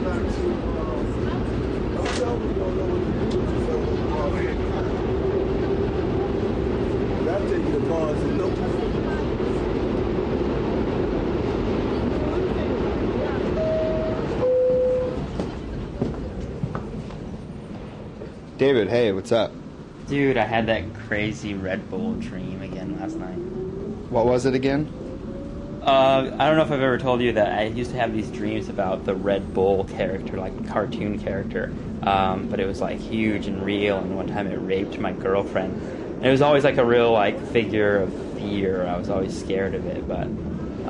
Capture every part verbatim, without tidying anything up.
go back to, um, don't tell me you don't know what to do with yourself with the wrong hand. That'll take you to pause and notice. David, hey, what's up? Dude, I had that crazy Red Bull dream again last night. What was it again? Uh, I don't know if I've ever told you that I used to have these dreams about the Red Bull character, like a cartoon character. Um, but it was like huge and real, and one time it raped my girlfriend. And it was always like a real like figure of fear. I was always scared of it. But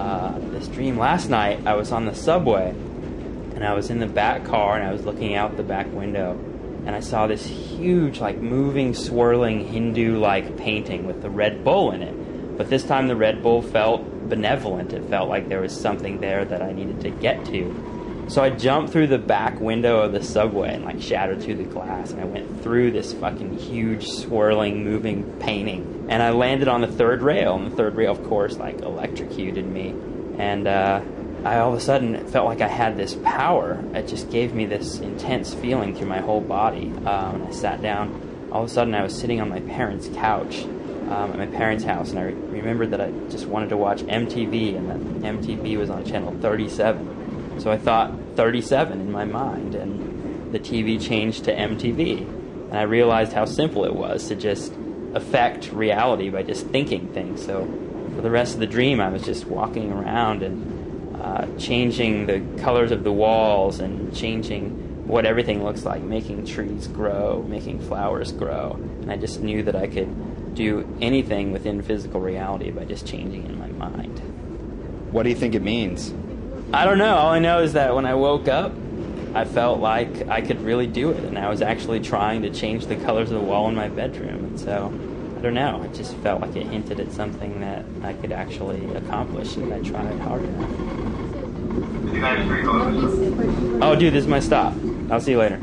uh, this dream last night, I was on the subway, and I was in the back car, and I was looking out the back window. And I saw this huge, like, moving, swirling Hindu-like painting with the Red Bull in it. But this time the Red Bull felt benevolent. It felt like there was something there that I needed to get to. So I jumped through the back window of the subway and, like, shattered through the glass. And I went through this fucking huge, swirling, moving painting. And I landed on the third rail. And the third rail, of course, like, electrocuted me. And, uh... I all of a sudden it felt like I had this power. It just gave me this intense feeling through my whole body. Um, I sat down. All of a sudden I was sitting on my parents' couch um, at my parents' house, and I re- remembered that I just wanted to watch M T V, and that M T V was on channel thirty-seven. So I thought thirty-seven in my mind, and the T V changed to M T V. And I realized how simple it was to just affect reality by just thinking things. So for the rest of the dream I was just walking around and Uh, changing the colors of the walls and changing what everything looks like, making trees grow, making flowers grow. And I just knew that I could do anything within physical reality by just changing in my mind. What do you think it means? I don't know. All I know is that when I woke up, I felt like I could really do it. And I was actually trying to change the colors of the wall in my bedroom. And so, I don't know. It just felt like it hinted at something that I could actually accomplish if I tried hard enough. Oh, dude, this is my stop. I'll see you later.